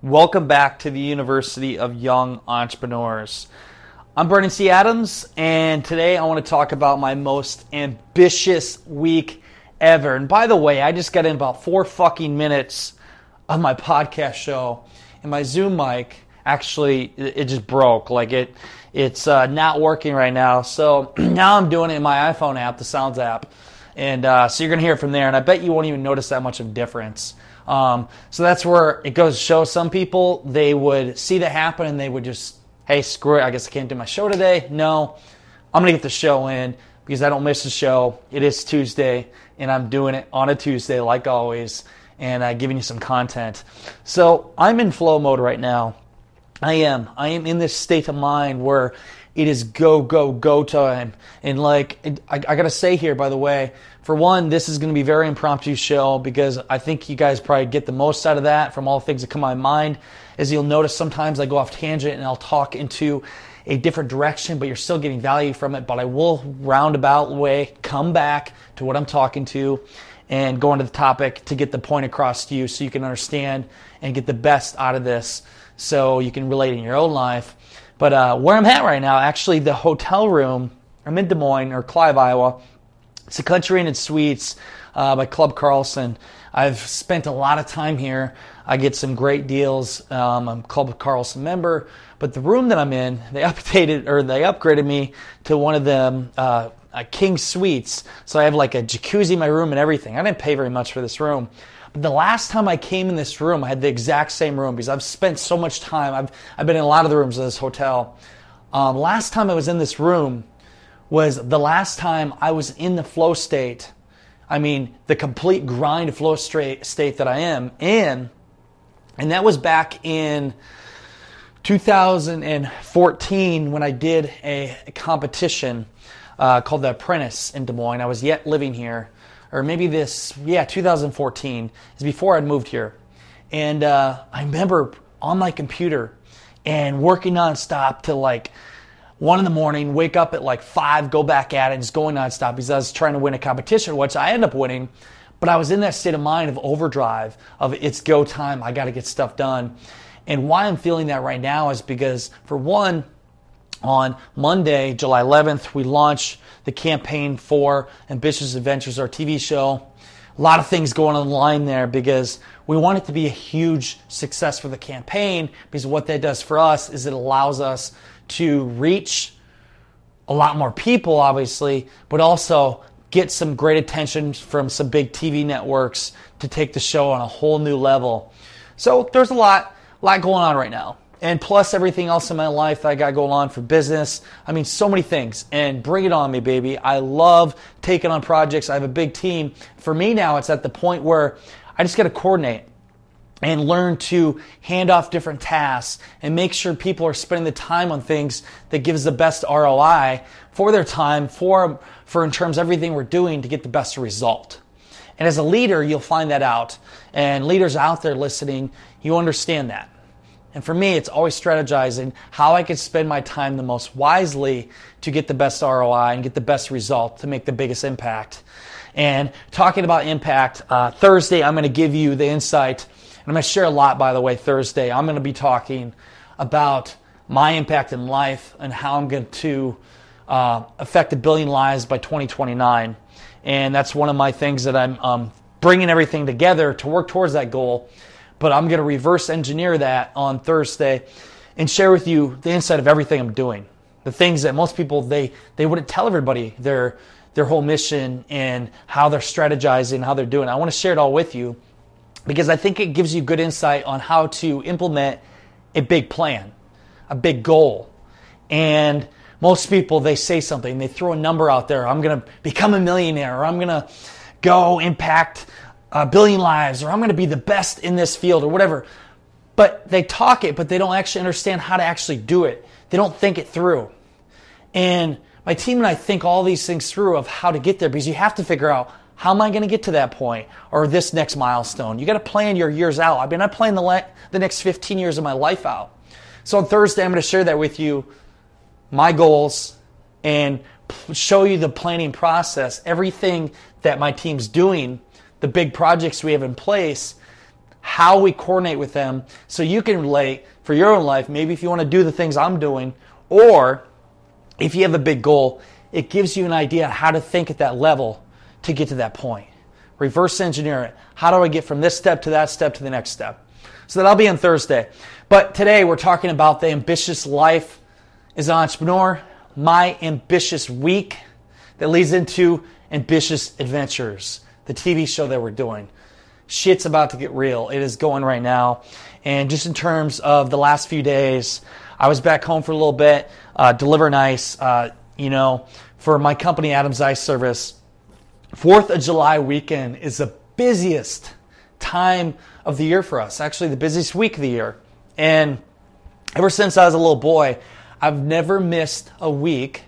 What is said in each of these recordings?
Welcome back to the University of Young Entrepreneurs. I'm Brandon T. Adams, and today I want to talk about my most ambitious week ever. And by the way, I just got in about 4 fucking minutes of my podcast show, and my Zoom mic, actually, it just broke. Like, it's not working right now. So now I'm doing it in my iPhone app, the Sounds app. And so you're going to hear it from there, and I bet you won't even notice that much of a difference. So that's where it goes to show some people, they would see that happen and they would just, hey, screw it, I guess I can't do my show today. No, I'm going to get the show in because I don't miss the show. It is Tuesday and I'm doing it on a Tuesday like always, and giving you some content. So I'm in flow mode right now. I am in this state of mind where it is go, go, go time. And like, I got to say here, by the way, for one, this is going to be a very impromptu show because I think you guys probably get the most out of that from all the things that come to my mind. As you'll notice, sometimes I go off tangent and I'll talk into a different direction, but you're still getting value from it. But I will roundabout way come back to what I'm talking to and go into the topic to get the point across to you so you can understand and get the best out of this so you can relate in your own life. But where I'm at right now, actually the hotel room, I'm in Des Moines or Clive, Iowa. It's a Country Inn and Suites by Club Carlson. I've spent a lot of time here. I get some great deals. I'm a Club Carlson member. But the room that I'm in, they upgraded me to one of the king suites. So I have like a jacuzzi in my room and everything. I didn't pay very much for this room. The last time I came in this room, I had the exact same room because I've spent so much time. I've been in a lot of the rooms of this hotel. Last time I was in this room was the last time I was in the flow state. I mean, the complete grind flow state that I am in. And that was back in 2014 when I did a competition called The Apprentice in Des Moines. I was yet living here. Or maybe 2014 is before I'd moved here. And I remember on my computer and working nonstop till like 1 in the morning, wake up at like 5, go back at it, and just going nonstop because I was trying to win a competition, which I ended up winning. But I was in that state of mind of overdrive, of it's go time, I got to get stuff done. And why I'm feeling that right now is because, for one, on Monday, July 11th, we launched the campaign for Ambitious Adventures, our TV show. A lot of things going online there because we want it to be a huge success for the campaign, because what that does for us is it allows us to reach a lot more people, obviously, but also get some great attention from some big TV networks to take the show on a whole new level. So there's a lot going on right now. And plus everything else in my life that I got going on for business. I mean, so many things. And bring it on me, baby. I love taking on projects. I have a big team. For me now, it's at the point where I just got to coordinate and learn to hand off different tasks and make sure people are spending the time on things that gives the best ROI for their time, for in terms of everything we're doing to get the best result. And as a leader, you'll find that out. And leaders out there listening, you understand that. And for me, it's always strategizing how I can spend my time the most wisely to get the best ROI and get the best result to make the biggest impact. And talking about impact, Thursday I'm going to give you the insight, and I'm going to share a lot, by the way, Thursday. I'm going to be talking about my impact in life and how I'm going to affect 1 billion lives by 2029. And that's one of my things that I'm bringing everything together to work towards that goal. But I'm going to reverse engineer that on Thursday and share with you the insight of everything I'm doing. The things that most people, they wouldn't tell everybody, their whole mission and how they're strategizing, how they're doing. I want to share it all with you because I think it gives you good insight on how to implement a big plan, a big goal. And most people, they say something, they throw a number out there. I'm going to become a millionaire, or I'm going to go impact 1 billion lives, or I'm going to be the best in this field, or whatever. But they talk it, but they don't actually understand how to actually do it. They don't think it through. And my team and I think all these things through of how to get there, because you have to figure out, how am I going to get to that point or this next milestone? You got to plan your years out. I mean, I plan the next 15 years of my life out. So on Thursday, I'm going to share that with you, my goals, and show you the planning process, everything that my team's doing, the big projects we have in place, how we coordinate with them, so you can relate for your own life. Maybe if you want to do the things I'm doing, or if you have a big goal, it gives you an idea how to think at that level to get to that point. Reverse engineer it. How do I get from this step to that step to the next step? So that'll be on Thursday. But today we're talking about the ambitious life as an entrepreneur, my ambitious week that leads into Ambitious Adventures, the TV show that we're doing. Shit's about to get real. It is going right now. And just in terms of the last few days, I was back home for a little bit, delivering ice, for my company, Adam's Ice Service. 4th of July weekend is the busiest time of the year for us, actually the busiest week of the year. And ever since I was a little boy, I've never missed a week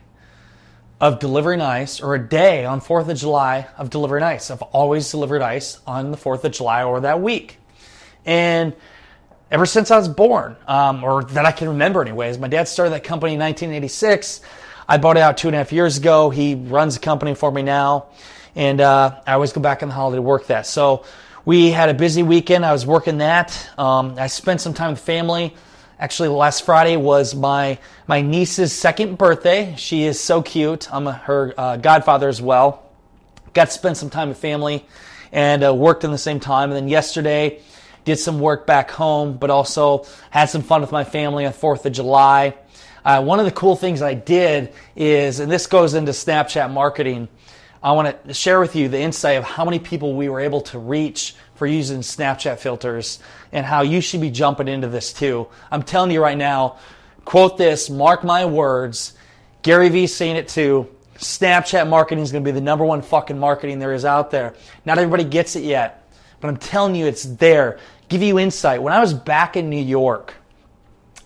of delivering ice or a day on 4th of July of delivering ice. I've always delivered ice on the 4th of July or that week. And ever since I was born, or that I can remember anyways, my dad started that company in 1986. I bought it out 2.5 years ago. He runs the company for me now. And I always go back on the holiday to work that. So we had a busy weekend. I was working that. I spent some time with family. Actually, last Friday was my niece's second birthday. She is so cute. I'm her godfather as well. Got to spend some time with family and worked in the same time. And then yesterday, did some work back home, but also had some fun with my family on 4th of July. One of the cool things I did is, and this goes into Snapchat marketing, I want to share with you the insight of how many people we were able to reach for using Snapchat filters and how you should be jumping into this too. I'm telling you right now, quote this, mark my words, Gary Vee's saying it too, Snapchat marketing is going to be the number one fucking marketing there is out there. Not everybody gets it yet, but I'm telling you it's there. Give you insight. When I was back in New York,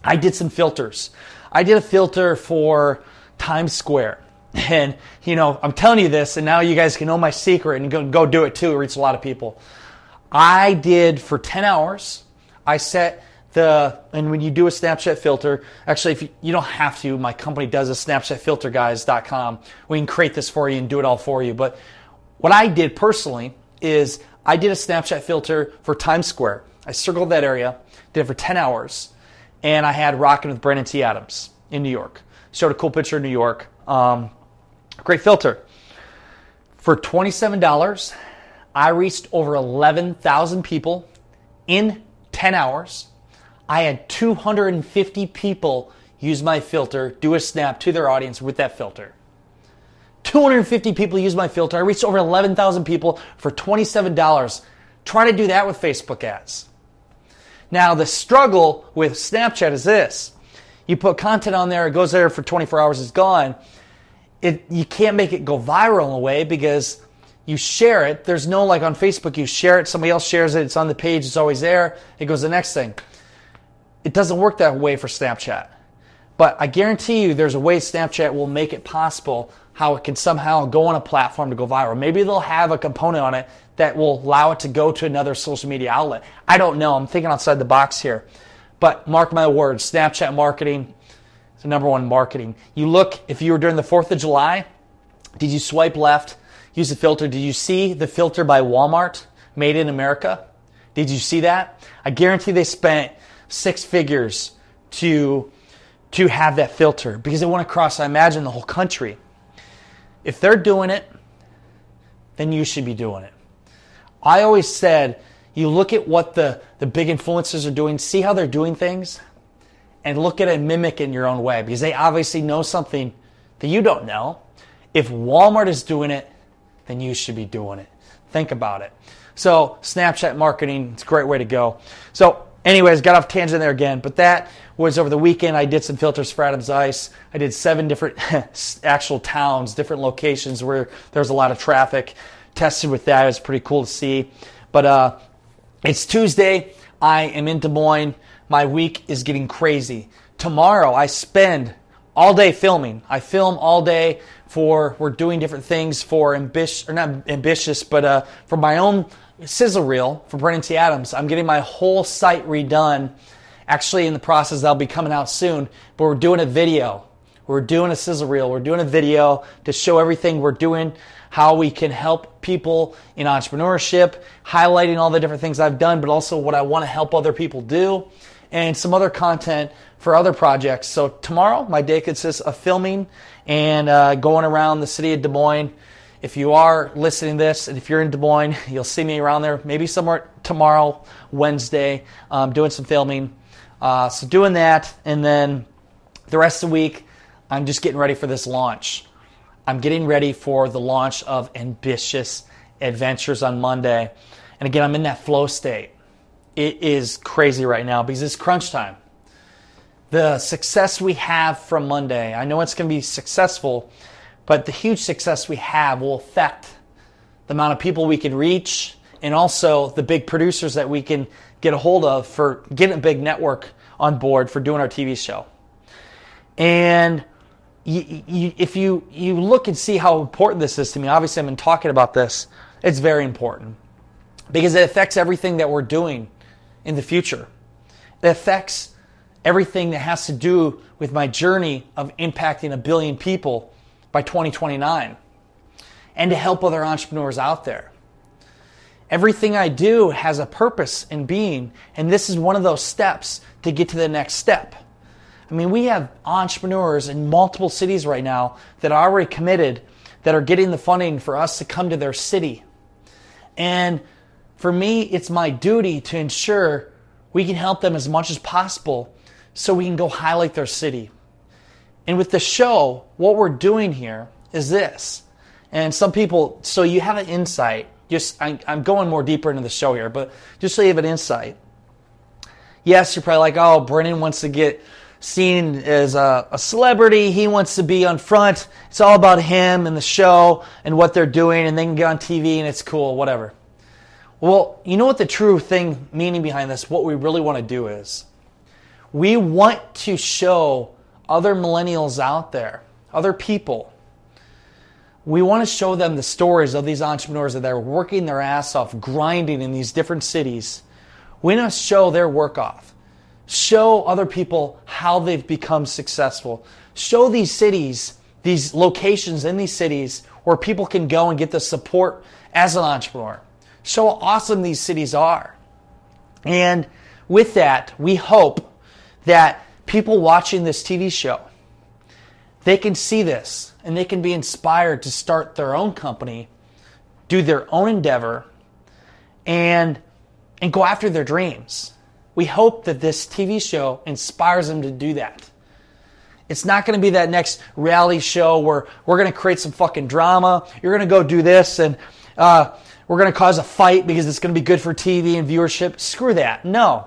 I did some filters. I did a filter for Times Square. And, I'm telling you this, and now you guys can know my secret and go do it too, reach a lot of people. I did for 10 hours, I set and when you do a Snapchat filter, actually, if you don't have to, my company does a SnapchatFilterGuys.com. We can create this for you and do it all for you. But what I did personally is I did a Snapchat filter for Times Square. I circled that area, did it for 10 hours, and I had Rockin' with Brandon T. Adams in New York. Showed a cool picture of New York. Great filter. For $27, I reached over 11,000 people in 10 hours. I had 250 people use my filter, do a snap to their audience with that filter. 250 people use my filter. I reached over 11,000 people for $27. Try to do that with Facebook ads. Now, the struggle with Snapchat is this. You put content on there, it goes there for 24 hours, it's gone. You can't make it go viral in a way because you share it. There's no like on Facebook, you share it, somebody else shares it, it's on the page, it's always there, it goes to the next thing. It doesn't work that way for Snapchat. But I guarantee you there's a way Snapchat will make it possible how it can somehow go on a platform to go viral. Maybe they'll have a component on it that will allow it to go to another social media outlet. I don't know. I'm thinking outside the box here. But mark my words, Snapchat marketing is the number one marketing. You look, if you were during the 4th of July, did you swipe left, use the filter? Did you see the filter by Walmart, made in America? Did you see that? I guarantee they spent six figures to have that filter because they want to cross, I imagine, the whole country. If they're doing it, then you should be doing it. I always said, you look at what the big influencers are doing, see how they're doing things, and look at it and mimic it in your own way because they obviously know something that you don't know. If Walmart is doing it, then you should be doing it. Think about it. So Snapchat marketing, it's a great way to go. So anyways, got off tangent there again, but that was over the weekend. I did some filters for Adam's Ice. I did 7 different actual towns, different locations where there was a lot of traffic. Tested with that. It was pretty cool to see. But it's Tuesday. I am in Des Moines. My week is getting crazy. Tomorrow I spend all day filming. I film all day for, we're doing different things for Ambitious, or not Ambitious, but for my own sizzle reel for Brandon T. Adams. I'm getting my whole site redone. Actually, in the process, that'll be coming out soon, but we're doing a video. We're doing a sizzle reel. We're doing a video to show everything we're doing, how we can help people in entrepreneurship, highlighting all the different things I've done, but also what I want to help other people do, and some other content for other projects. So tomorrow, my day consists of filming and going around the city of Des Moines. If you are listening to this, and if you're in Des Moines, you'll see me around there, maybe somewhere tomorrow, Wednesday, doing some filming. So doing that, and then the rest of the week, I'm just getting ready for this launch. I'm getting ready for the launch of Ambitious Adventures on Monday. And again, I'm in that flow state. It is crazy right now because it's crunch time. The success we have from Monday, I know it's going to be successful, but the huge success we have will affect the amount of people we can reach and also the big producers that we can get a hold of for getting a big network on board for doing our TV show. And if you look and see how important this is to me, obviously I've been talking about this, it's very important because it affects everything that we're doing in the future. It affects everything that has to do with my journey of impacting 1 billion people by 2029 and to help other entrepreneurs out there. Everything I do has a purpose in being, and this is one of those steps to get to the next step. I mean, we have entrepreneurs in multiple cities right now that are already committed, that are getting the funding for us to come to their city. And for me, it's my duty to ensure we can help them as much as possible so we can go highlight their city. And with the show, what we're doing here is this. And some people, so you have an insight. Just I'm going more deeper into the show here, but just so you have an insight. Yes, you're probably like, oh, Brennan wants to get seen as a celebrity. He wants to be on front. It's all about him and the show and what they're doing, and they can get on TV and it's cool, whatever. Well, you know what the true thing, meaning behind this, what we really want to do is we want to show other millennials out there, other people. We want to show them the stories of these entrepreneurs that are working their ass off, grinding in these different cities. We want to show their work off. Show other people how they've become successful. Show these cities, these locations in these cities where people can go and get the support as an entrepreneur. Show how awesome these cities are. And with that, we hope that people watching this TV show, they can see this and they can be inspired to start their own company, do their own endeavor, and go after their dreams. We hope that this TV show inspires them to do that. It's not going to be that next reality show where we're going to create some fucking drama. You're going to go do this and we're going to cause a fight because it's going to be good for TV and viewership. Screw that. No.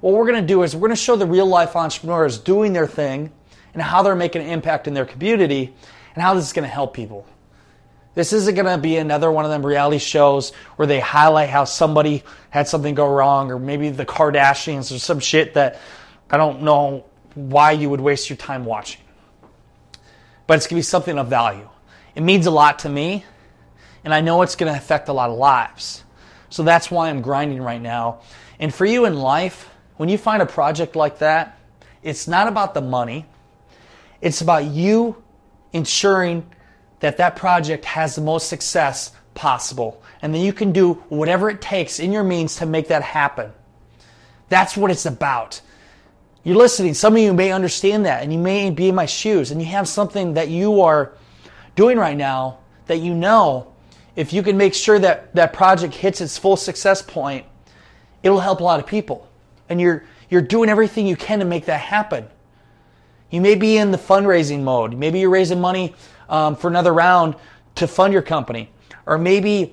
What we're going to do is we're going to show the real life entrepreneurs doing their thing, and how they're making an impact in their community, and how this is going to help people. This isn't going to be another one of them reality shows where they highlight how somebody had something go wrong, or maybe the Kardashians or some shit that I don't know why you would waste your time watching. But it's going to be something of value. It means a lot to me, and I know it's going to affect a lot of lives. So that's why I'm grinding right now. And for you in life, when you find a project like that, it's not about the money. It's about you ensuring that that project has the most success possible, and then you can do whatever it takes in your means to make that happen. That's what it's about. You're listening. Some of you may understand that, and you may be in my shoes, and you have something that you are doing right now that you know if you can make sure that that project hits its full success point, it'll help a lot of people. And you're doing everything you can to make that happen. You may be in the fundraising mode. Maybe you're raising money for another round to fund your company. Or maybe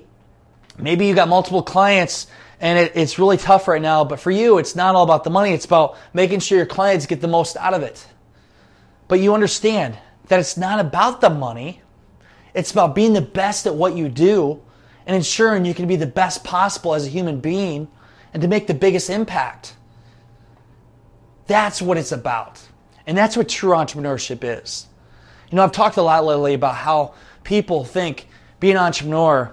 you got multiple clients and it's really tough right now. But for you, it's not all about the money. It's about making sure your clients get the most out of it. But you understand that it's not about the money. It's about being the best at what you do and ensuring you can be the best possible as a human being and to make the biggest impact. That's what it's about. And that's what true entrepreneurship is. You know, I've talked a lot lately about how people think being an entrepreneur,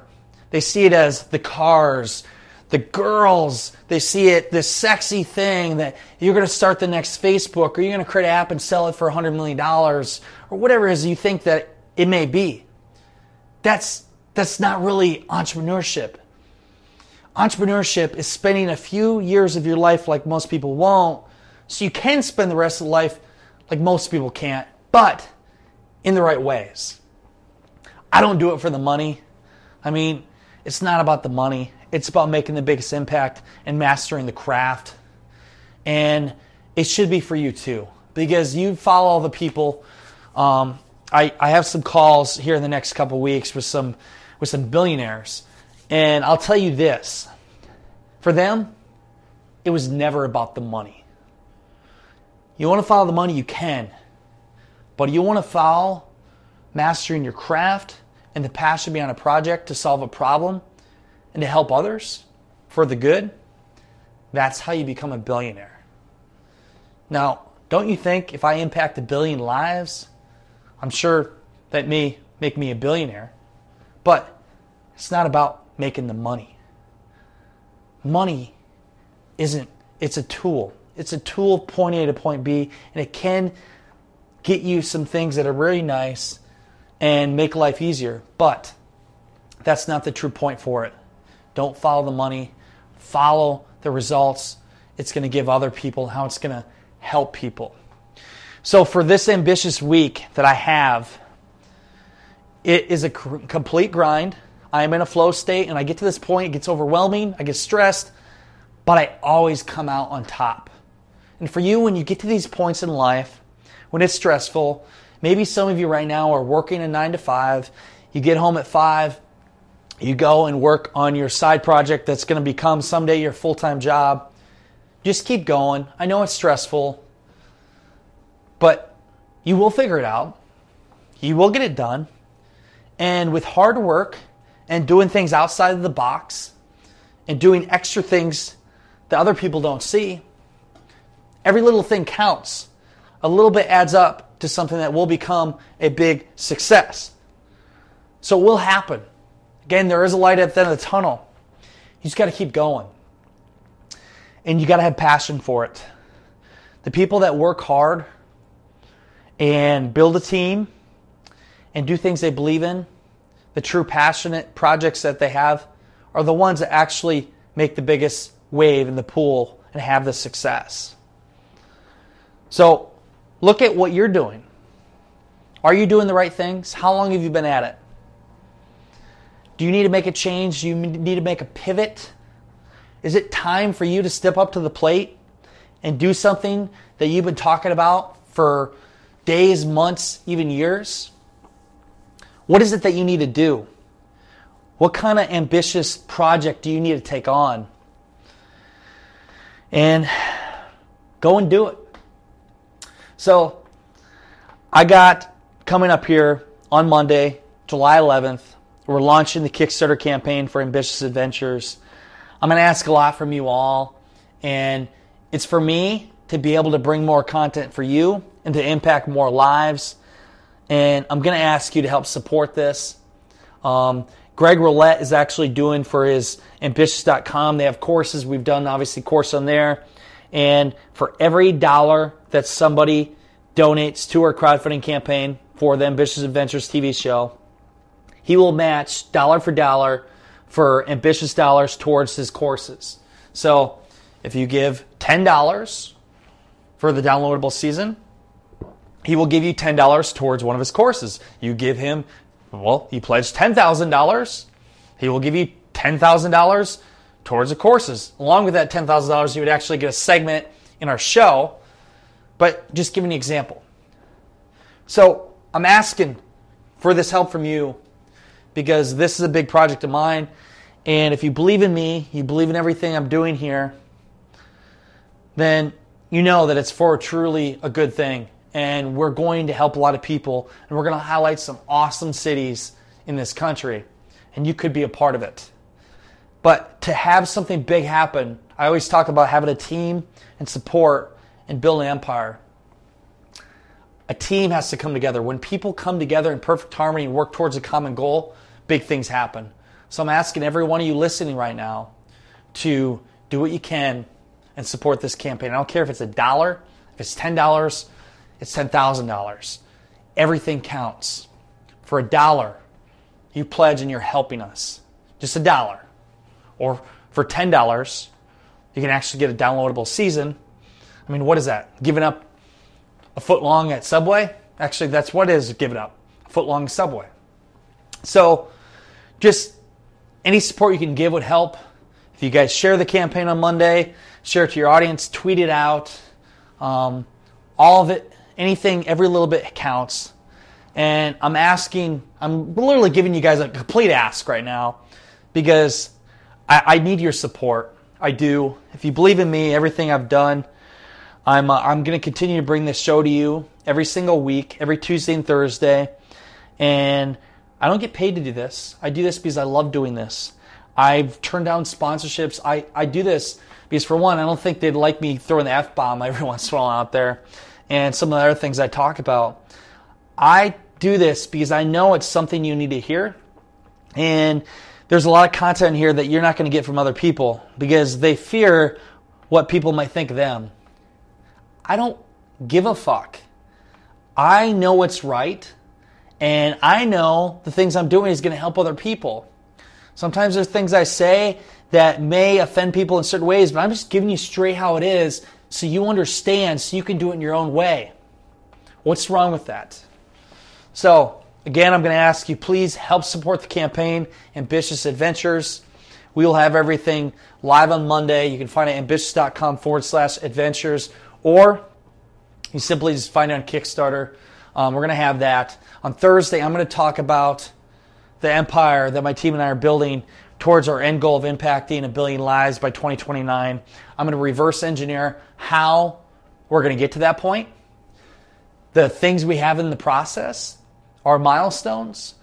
they see it as the cars, the girls, they see it, this sexy thing that you're going to start the next Facebook or you're going to create an app and sell it for $100 million or whatever it is you think that it may be. That's not really entrepreneurship. Entrepreneurship is spending a few years of your life like most people won't, so you can spend the rest of life like most people can't, but in the right ways. I don't do it for the money. I mean, it's not about the money. It's about making the biggest impact and mastering the craft. And it should be for you too, because you follow all the people. I have some calls here in the next couple weeks with some billionaires. And I'll tell you this, for them, it was never about the money. You want to follow the money, you can. But you want to follow mastering your craft and the passion behind a project to solve a problem and to help others for the good. That's how you become a billionaire. Now, don't you think if I impact a billion lives, I'm sure that may make me a billionaire, but it's not about making the money. Money isn't, it's a tool. It's a tool point A to point B, and it can get you some things that are really nice and make life easier, but that's not the true point for it. Don't follow the money, follow the results it's going to give other people, how it's going to help people. So for this ambitious week that I have, it is a complete grind. I am in a flow state, and I get to this point, it gets overwhelming, I get stressed, but I always come out on top. And for you, when you get to these points in life, when it's stressful, maybe some of you right now are working a 9-to-5, you get home at 5, you go and work on your side project that's going to become someday your full-time job. Just keep going. I know it's stressful, but you will figure it out. You will get it done. And with hard work and doing things outside of the box and doing extra things that other people don't see, every little thing counts. A little bit adds up to something that will become a big success. So it will happen. Again, there is a light at the end of the tunnel. You just got to keep going. And you got to have passion for it. The people that work hard and build a team and do things they believe in, the true passionate projects that they have, are the ones that actually make the biggest wave in the pool and have the success. So look at what you're doing. Are you doing the right things? How long have you been at it? Do you need to make a change? Do you need to make a pivot? Is it time for you to step up to the plate and do something that you've been talking about for days, months, even years? What is it that you need to do? What kind of ambitious project do you need to take on? And go and do it. So I got coming up here on Monday, July 11th, we're launching the Kickstarter campaign for Ambitious Adventures. I'm going to ask a lot from you all, and it's for me to be able to bring more content for you and to impact more lives, and I'm going to ask you to help support this. Greg Roulette is actually doing for his Ambitious.com. They have courses. We've done, obviously, course on there. And for every dollar that somebody donates to our crowdfunding campaign for the Ambitious Adventures TV show, he will match dollar for dollar for ambitious dollars towards his courses. So if you give $10 for the downloadable season, he will give you $10 towards one of his courses. You give him, well, he pledged $10,000. He will give you $10,000 towards the courses. Along with that $10,000, you would actually get a segment in our show, but just giving you an example. So I'm asking for this help from you because this is a big project of mine, and if you believe in me, you believe in everything I'm doing here, then you know that it's for truly a good thing, and we're going to help a lot of people, and we're going to highlight some awesome cities in this country, and you could be a part of it. But to have something big happen, I always talk about having a team and support and build an empire. A team has to come together. When people come together in perfect harmony and work towards a common goal, big things happen. So I'm asking every one of you listening right now to do what you can and support this campaign. I don't care if it's $1, if it's $10, it's $10,000. Everything counts. For $1, you pledge and you're helping us. Just $1. Or for $10, you can actually get a downloadable season. I mean, what is that? Giving up a foot long at Subway? Actually, that's what it is, giving up a foot long Subway. So just any support you can give would help. If you guys share the campaign on Monday, share it to your audience, tweet it out. All of it, anything, every little bit counts. And I'm literally giving you guys a complete ask right now because I need your support. I do. If you believe in me, everything I've done, I'm going to continue to bring this show to you every single week, every Tuesday and Thursday. And I don't get paid to do this. I do this because I love doing this. I've turned down sponsorships. I do this because, for one, I don't think they'd like me throwing the F-bomb every once in a while out there and some of the other things I talk about. I do this because I know it's something you need to hear. And there's a lot of content here that you're not going to get from other people because they fear what people might think of them. I don't give a fuck. I know what's right, and I know the things I'm doing is going to help other people. Sometimes there's things I say that may offend people in certain ways, but I'm just giving you straight how it is so you understand, so you can do it in your own way. What's wrong with that? So, again, I'm going to ask you, please help support the campaign, Ambitious Adventures. We will have everything live on Monday. You can find it at ambitious.com/adventures, or you simply just find it on Kickstarter. We're going to have that. On Thursday, I'm going to talk about the empire that my team and I are building towards our end goal of impacting 1 billion lives by 2029. I'm going to reverse engineer how we're going to get to that point, the things we have in the process, our milestones,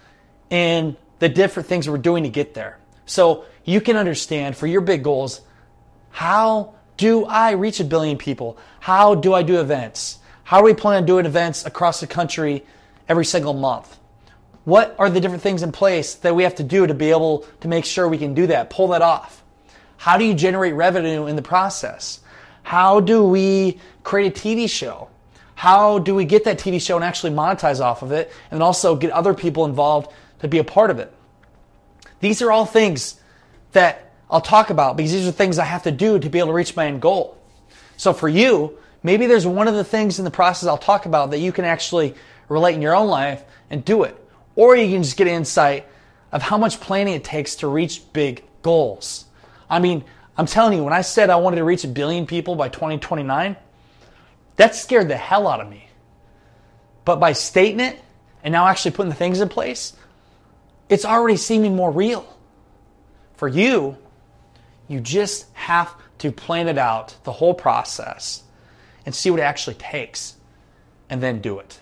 and the different things we're doing to get there. So you can understand for your big goals, how do I reach 1 billion people? How do I do events? How do we plan on doing events across the country every single month? What are the different things in place that we have to do to be able to make sure we can do that, pull that off? How do you generate revenue in the process? How do we create a TV show? How do we get that TV show and actually monetize off of it and also get other people involved to be a part of it? These are all things that I'll talk about because these are things I have to do to be able to reach my end goal. So for you, maybe there's one of the things in the process I'll talk about that you can actually relate in your own life and do it. Or you can just get an insight of how much planning it takes to reach big goals. I mean, I'm telling you, when I said I wanted to reach 1 billion people by 2029, that scared the hell out of me. But by stating it and now actually putting the things in place, it's already seeming more real. For you, you just have to plan it out, the whole process, and see what it actually takes, and then do it.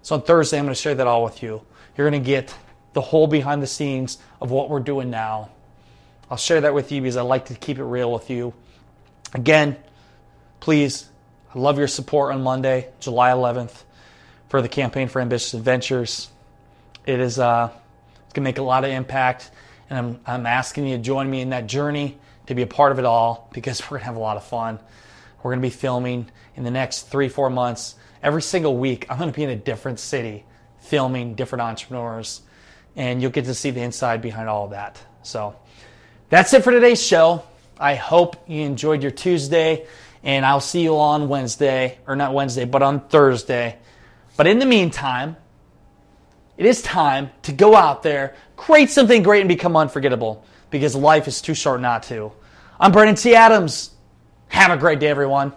So on Thursday, I'm going to share that all with you. You're going to get the whole behind the scenes of what we're doing now. I'll share that with you because I like to keep it real with you. Again, please, I love your support on Monday, July 11th, for the campaign for Ambitious Adventures. It is it's going to make a lot of impact, and I'm asking you to join me in that journey to be a part of it all because we're going to have a lot of fun. We're going to be filming in the next 3-4 months. Every single week, I'm going to be in a different city, filming different entrepreneurs, and you'll get to see the inside behind all of that. So that's it for today's show. I hope you enjoyed your Tuesday, and I'll see you on Wednesday, or not Wednesday, but on Thursday. But in the meantime, it is time to go out there, create something great, and become unforgettable because life is too short not to. I'm Brandon T. Adams. Have a great day, everyone.